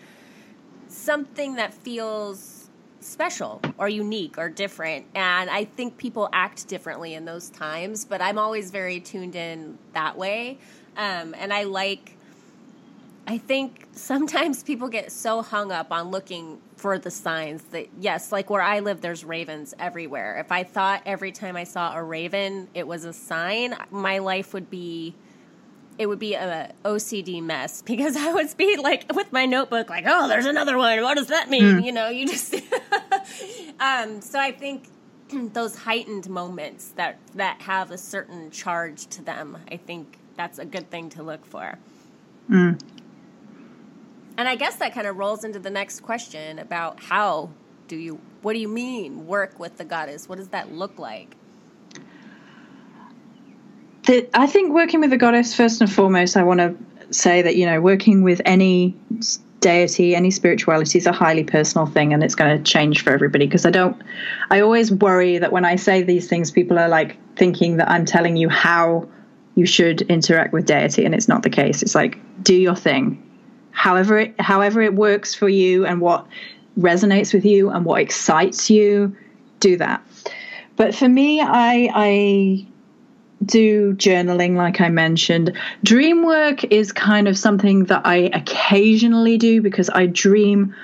something that feels special or unique or different. And I think people act differently in those times, but I'm always very tuned in that way. And I think sometimes people get so hung up on looking for the signs that, yes, like where I live, there's ravens everywhere. If I thought every time I saw a raven, it was a sign, my life would be a OCD mess, because I would be like with my notebook, like, oh, there's another one. What does that mean? You know, you just, so I think those heightened moments that have a certain charge to them, I think that's a good thing to look for. Mm. And I guess that kind of rolls into the next question about what do you mean work with the goddess? What does that look like? I think working with the goddess, first and foremost, I want to say that, you know, working with any deity, any spirituality is a highly personal thing, and it's going to change for everybody. Because I always worry that when I say these things, people are like thinking that I'm telling you how you should interact with deity. And it's not the case. It's like, do your thing. However it works for you and what resonates with you and what excites you, do that. But for me, I do journaling, like I mentioned. Dream work is kind of something that I occasionally do, because I dream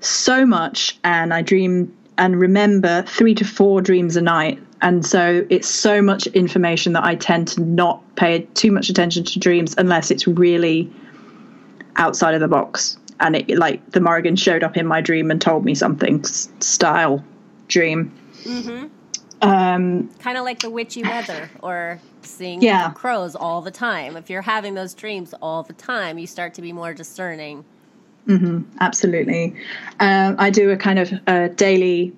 so much, and I dream and remember 3 to 4 dreams a night. And so it's so much information that I tend to not pay too much attention to dreams unless it's really outside of the box, and it like the Morrigan showed up in my dream and told me something style dream. Kind of like the witchy weather, or seeing crows all the time. If you're having those dreams all the time, you start to be more discerning. Absolutely. I do a kind of daily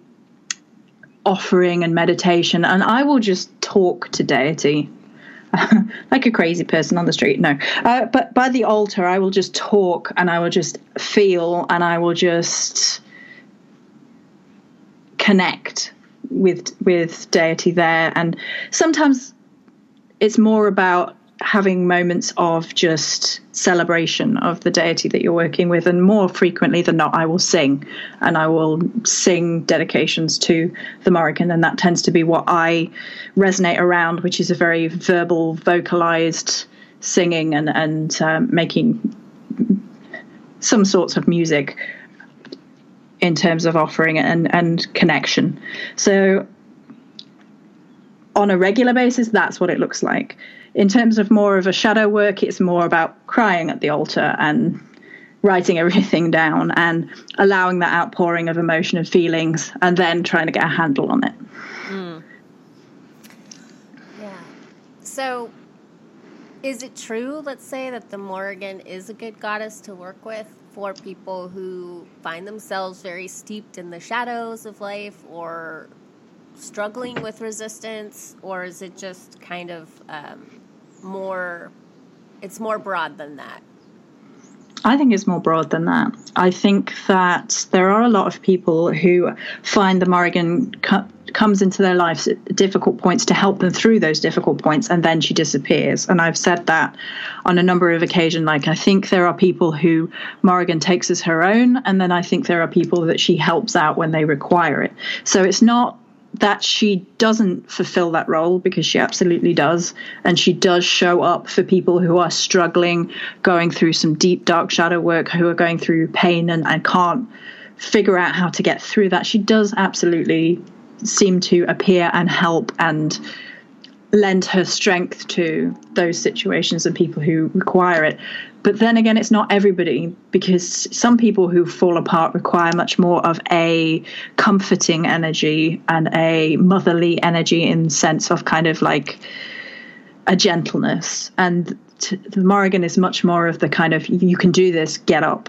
offering and meditation, and I will just talk to deity like a crazy person on the street. No, but by the altar, I will just talk, and I will just feel, and I will just connect with deity there. And sometimes it's more about having moments of just celebration of the deity that you're working with. And more frequently than not, I will sing, and I will sing dedications to the Morrigan, and that tends to be what I resonate around, which is a very verbal, vocalized singing and making some sorts of music in terms of offering and connection. So on a regular basis, that's what it looks like. In terms of more of a shadow work, it's more about crying at the altar and writing everything down and allowing that outpouring of emotion and feelings, and then trying to get a handle on it. Yeah. So is it true, let's say, that the Morrigan is a good goddess to work with for people who find themselves very steeped in the shadows of life, or struggling with resistance? Or is it just kind of it's more broad than that? I think it's more broad than that. I think that there are a lot of people who find the Morrigan comes into their lives at difficult points to help them through those difficult points, and then she disappears. And I've said that on a number of occasions. Like, I think there are people who Morrigan takes as her own, and then I think there are people that she helps out when they require it. So it's not that she doesn't fulfill that role, because she absolutely does. And she does show up for people who are struggling, going through some deep, dark shadow work, who are going through pain and can't figure out how to get through that. She does absolutely seem to appear and help and lend her strength to those situations and people who require it. But then again, it's not everybody, because some people who fall apart require much more of a comforting energy and a motherly energy, in the sense of kind of like a gentleness. And the Morrigan is much more of the kind of, you can do this, get up,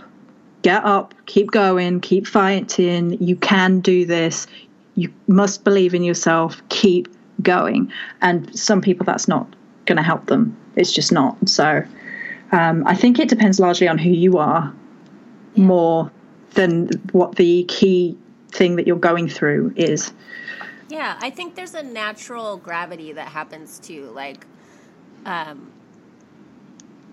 keep going, keep fighting, you can do this, you must believe in yourself, keep going. And some people, that's not going to help them. It's just not. So I think it depends largely on who you are more than what the key thing that you're going through is. Yeah, I think there's a natural gravity that happens to, like,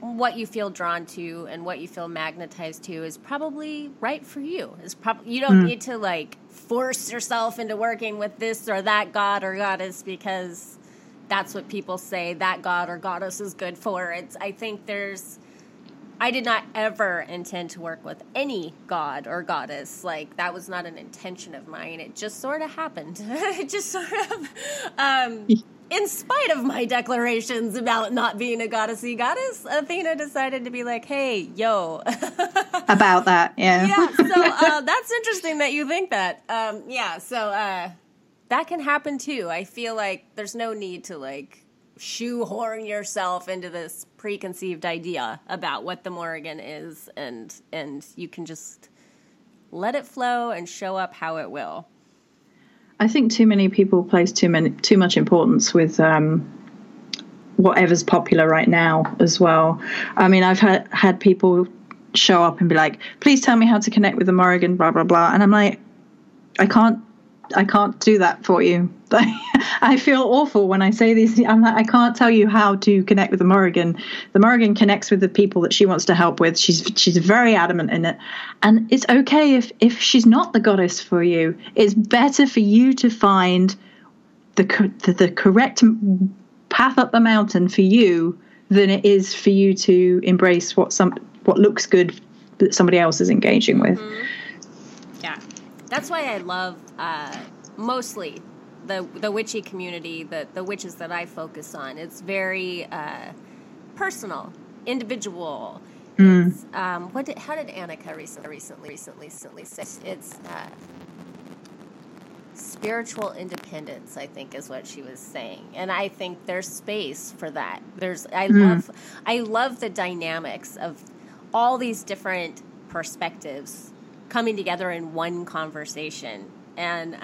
what you feel drawn to and what you feel magnetized to is probably right for you. You don't need to, like, force yourself into working with this or that god or goddess because that's what people say that god or goddess is good for. I did not ever intend to work with any god or goddess. Like, that was not an intention of mine. It just sort of happened. It just sort of, in spite of my declarations about not being a goddessy goddess, Athena decided to be like, hey, yo. About that, yeah. Yeah, so that's interesting that you think that. That can happen too. I feel like there's no need to, like, shoehorn yourself into this preconceived idea about what the Morrigan is, and you can just let it flow and show up how it will. I think too many people place too much importance with whatever's popular right now as well. I mean, I've had people show up and be like, please tell me how to connect with the Morrigan, blah, blah, blah. And I'm like, I can't do that for you. I feel awful when I say these things. I'm like, I can't tell you how to connect with the Morrigan. The Morrigan connects with the people that she wants to help with. She's very adamant in it. And it's okay if she's not the goddess for you. It's better for you to find the correct path up the mountain for you than it is for you to embrace what looks good that somebody else is engaging with. Mm-hmm. Yeah. That's why I love mostly the witchy community, the witches that I focus on. It's very personal, individual. Mm. It's, how did Annika recently say? It's spiritual independence, I think, is what she was saying. And I think there's space for that. I love the dynamics of all these different perspectives coming together in one conversation. And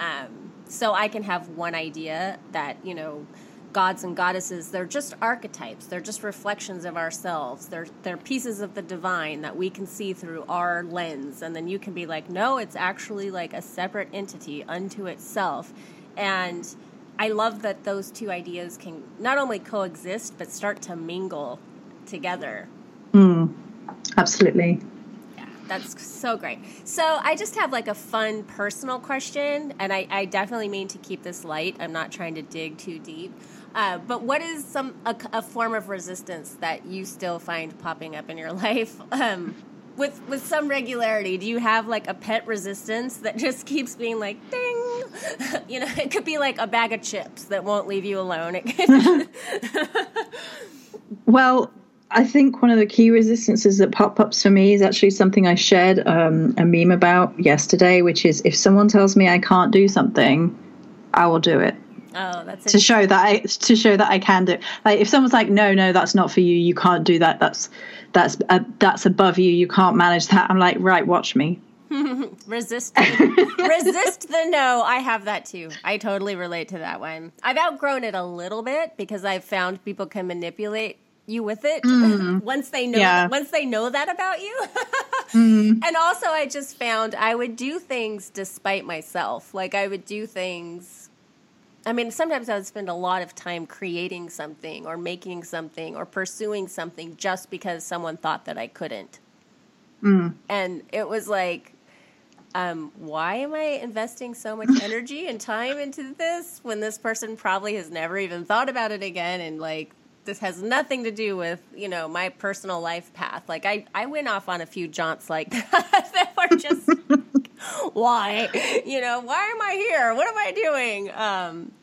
so I can have one idea that, you know, gods and goddesses, they're just archetypes. They're just reflections of ourselves. They're pieces of the divine that we can see through our lens. And then you can be like, no, it's actually like a separate entity unto itself. And I love that those two ideas can not only coexist, but start to mingle together. Mm, absolutely. That's so great. So I just have, like, a fun personal question, and I definitely mean to keep this light. I'm not trying to dig too deep. But what is a form of resistance that you still find popping up in your life with some regularity? Do you have, like, a pet resistance that just keeps being like, ding? You know, it could be like a bag of chips that won't leave you alone. It could... Well... I think one of the key resistances that pop-ups for me is actually something I shared a meme about yesterday, which is, if someone tells me I can't do something, I will do it. Oh, that's to show that I can do it. Like, if someone's like, no, that's not for you. You can't do that. That's above you. You can't manage that. I'm like, right, watch me. Resist the no. I have that too. I totally relate to that one. I've outgrown it a little bit because I've found people can manipulate you with it once they know that about you. Mm. And also I just found I would do things despite myself. Like, I would do things. I mean, sometimes I would spend a lot of time creating something or making something or pursuing something just because someone thought that I couldn't. Mm. And it was like, why am I investing so much energy and time into this when this person probably has never even thought about it again? And like, this has nothing to do with, you know, my personal life path. Like I went off on a few jaunts like that were just, why, you know, why am I here? What am I doing?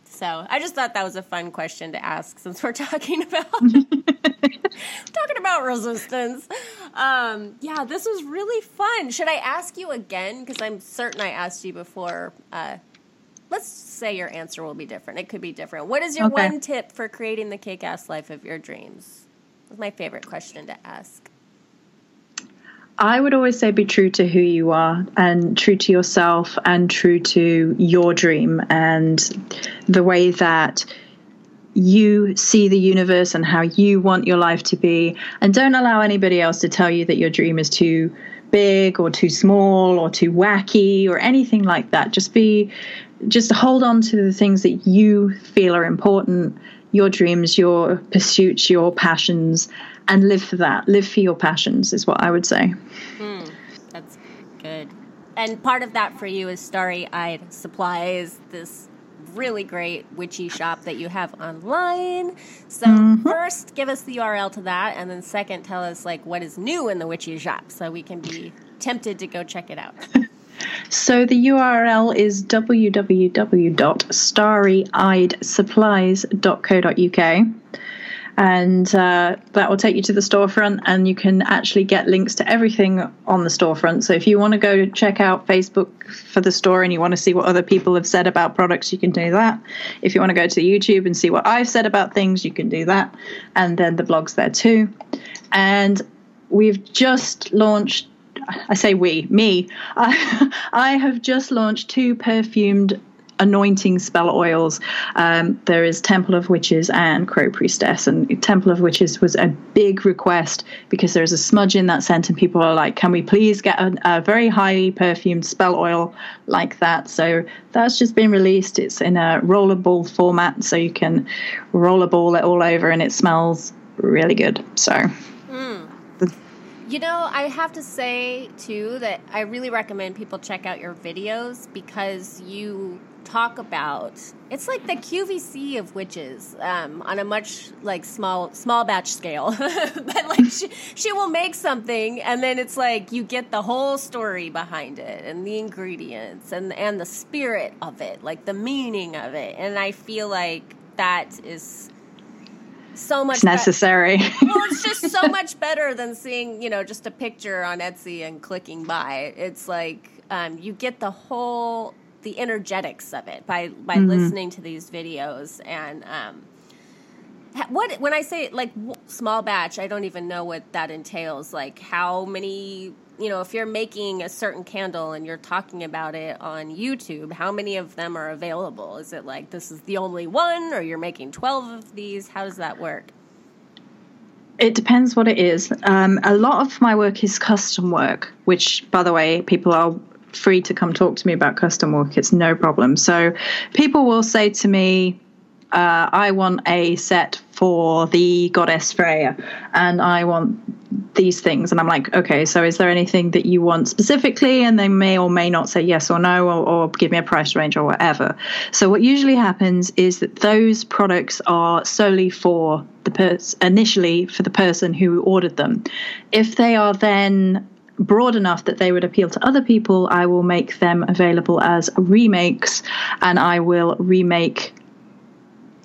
So I just thought that was a fun question to ask since we're talking about resistance. Yeah, this was really fun. Should I ask you again? Because I'm certain I asked you before. Let's say your answer will be different. It could be different. What is your one tip for creating the kick-ass life of your dreams? That's my favorite question to ask. I would always say be true to who you are and true to yourself and true to your dream and the way that you see the universe and how you want your life to be. And don't allow anybody else to tell you that your dream is too big or too small or too wacky or anything like that. Just hold on to the things that you feel are important, your dreams, your pursuits, your passions, and live for that. Live for your passions is what I would say. That's good. And part of that for you is Starry-Eyed Supplies, this really great witchy shop that you have online. So first, give us the URL to that, and then second, tell us like what is new in the witchy shop so we can be tempted to go check it out. So the URL is www.starryeyedsupplies.co.uk, and that will take you to the storefront, and you can actually get links to everything on the storefront. So if you want to go check out Facebook for the store and you want to see what other people have said about products, you can do that. If you want to go to YouTube and see what I've said about things, you can do that. And then the blog's there too. And we've just launched, I say we, me, I have just launched 2 perfumed anointing spell oils. There is Temple of Witches and Crow Priestess, and Temple of Witches was a big request because there's a smudge in that scent and people are like, can we please get a very highly perfumed spell oil like that? So that's just been released. It's in a rollerball format, so you can rollerball it all over and it smells really good. So you know, I have to say, too, that I really recommend people check out your videos because you talk about, it's like the QVC of witches on a much, like, small batch scale. But, like, she will make something, and then it's like you get the whole story behind it and the ingredients and the spirit of it, like the meaning of it. And I feel like that is so much necessary. Well, it's just so much better than seeing, you know, just a picture on Etsy and clicking buy. It's like you get the energetics of it by listening to these videos. And when I say like small batch, I don't even know what that entails. Like how many, you know, if you're making a certain candle and you're talking about it on YouTube, how many of them are available? Is it like this is the only one, or you're making 12 of these? How does that work? It depends what it is. A lot of my work is custom work, which, by the way, people are free to come talk to me about custom work. It's no problem. So people will say to me, I want a set for the goddess Freya, and I want these things, and I'm like, okay, so is there anything that you want specifically? And they may or may not say yes or no, or give me a price range or whatever. So what usually happens is that those products are solely for the initially for the person who ordered them. If they are then broad enough that they would appeal to other people, I will make them available as remakes, and I will remake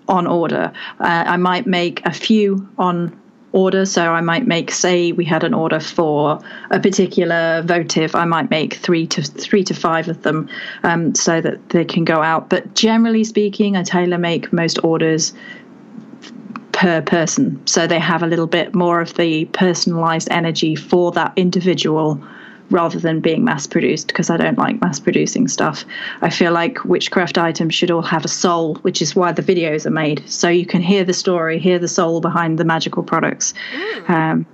on order. I might make a few on order, so I might make, say we had an order for a particular votive, I might make three to five of them, so that they can go out. But generally speaking, I tailor make most orders per person, so they have a little bit more of the personalized energy for that individual rather than being mass produced, because I don't like mass producing stuff. I feel like witchcraft items should all have a soul, which is why the videos are made, so you can hear the story, hear the soul behind the magical products. Well,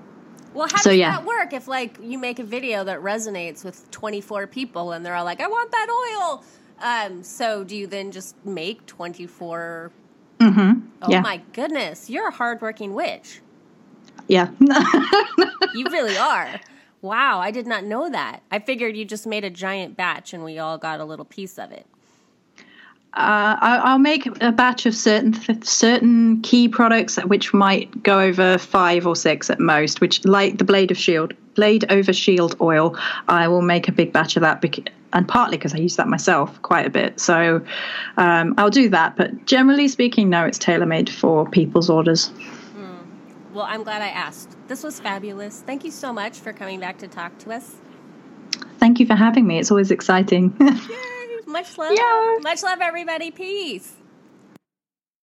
how does that work if like you make a video that resonates with 24 people and they're all like, I want that oil? So do you then just make 24? My goodness, you're a hardworking witch. Yeah. You really are. Wow, I did not know that. I figured you just made a giant batch and we all got a little piece of it. I'll make a batch of certain key products, which might go over 5 or 6 at most, which, like the Blade over Shield oil, I will make a big batch of that, and partly because I use that myself quite a bit. So I'll do that. But generally speaking, no, it's tailor-made for people's orders. Well, I'm glad I asked. This was fabulous. Thank you so much for coming back to talk to us. Thank you for having me. It's always exciting. Much love. Yeah. Much love, everybody. Peace.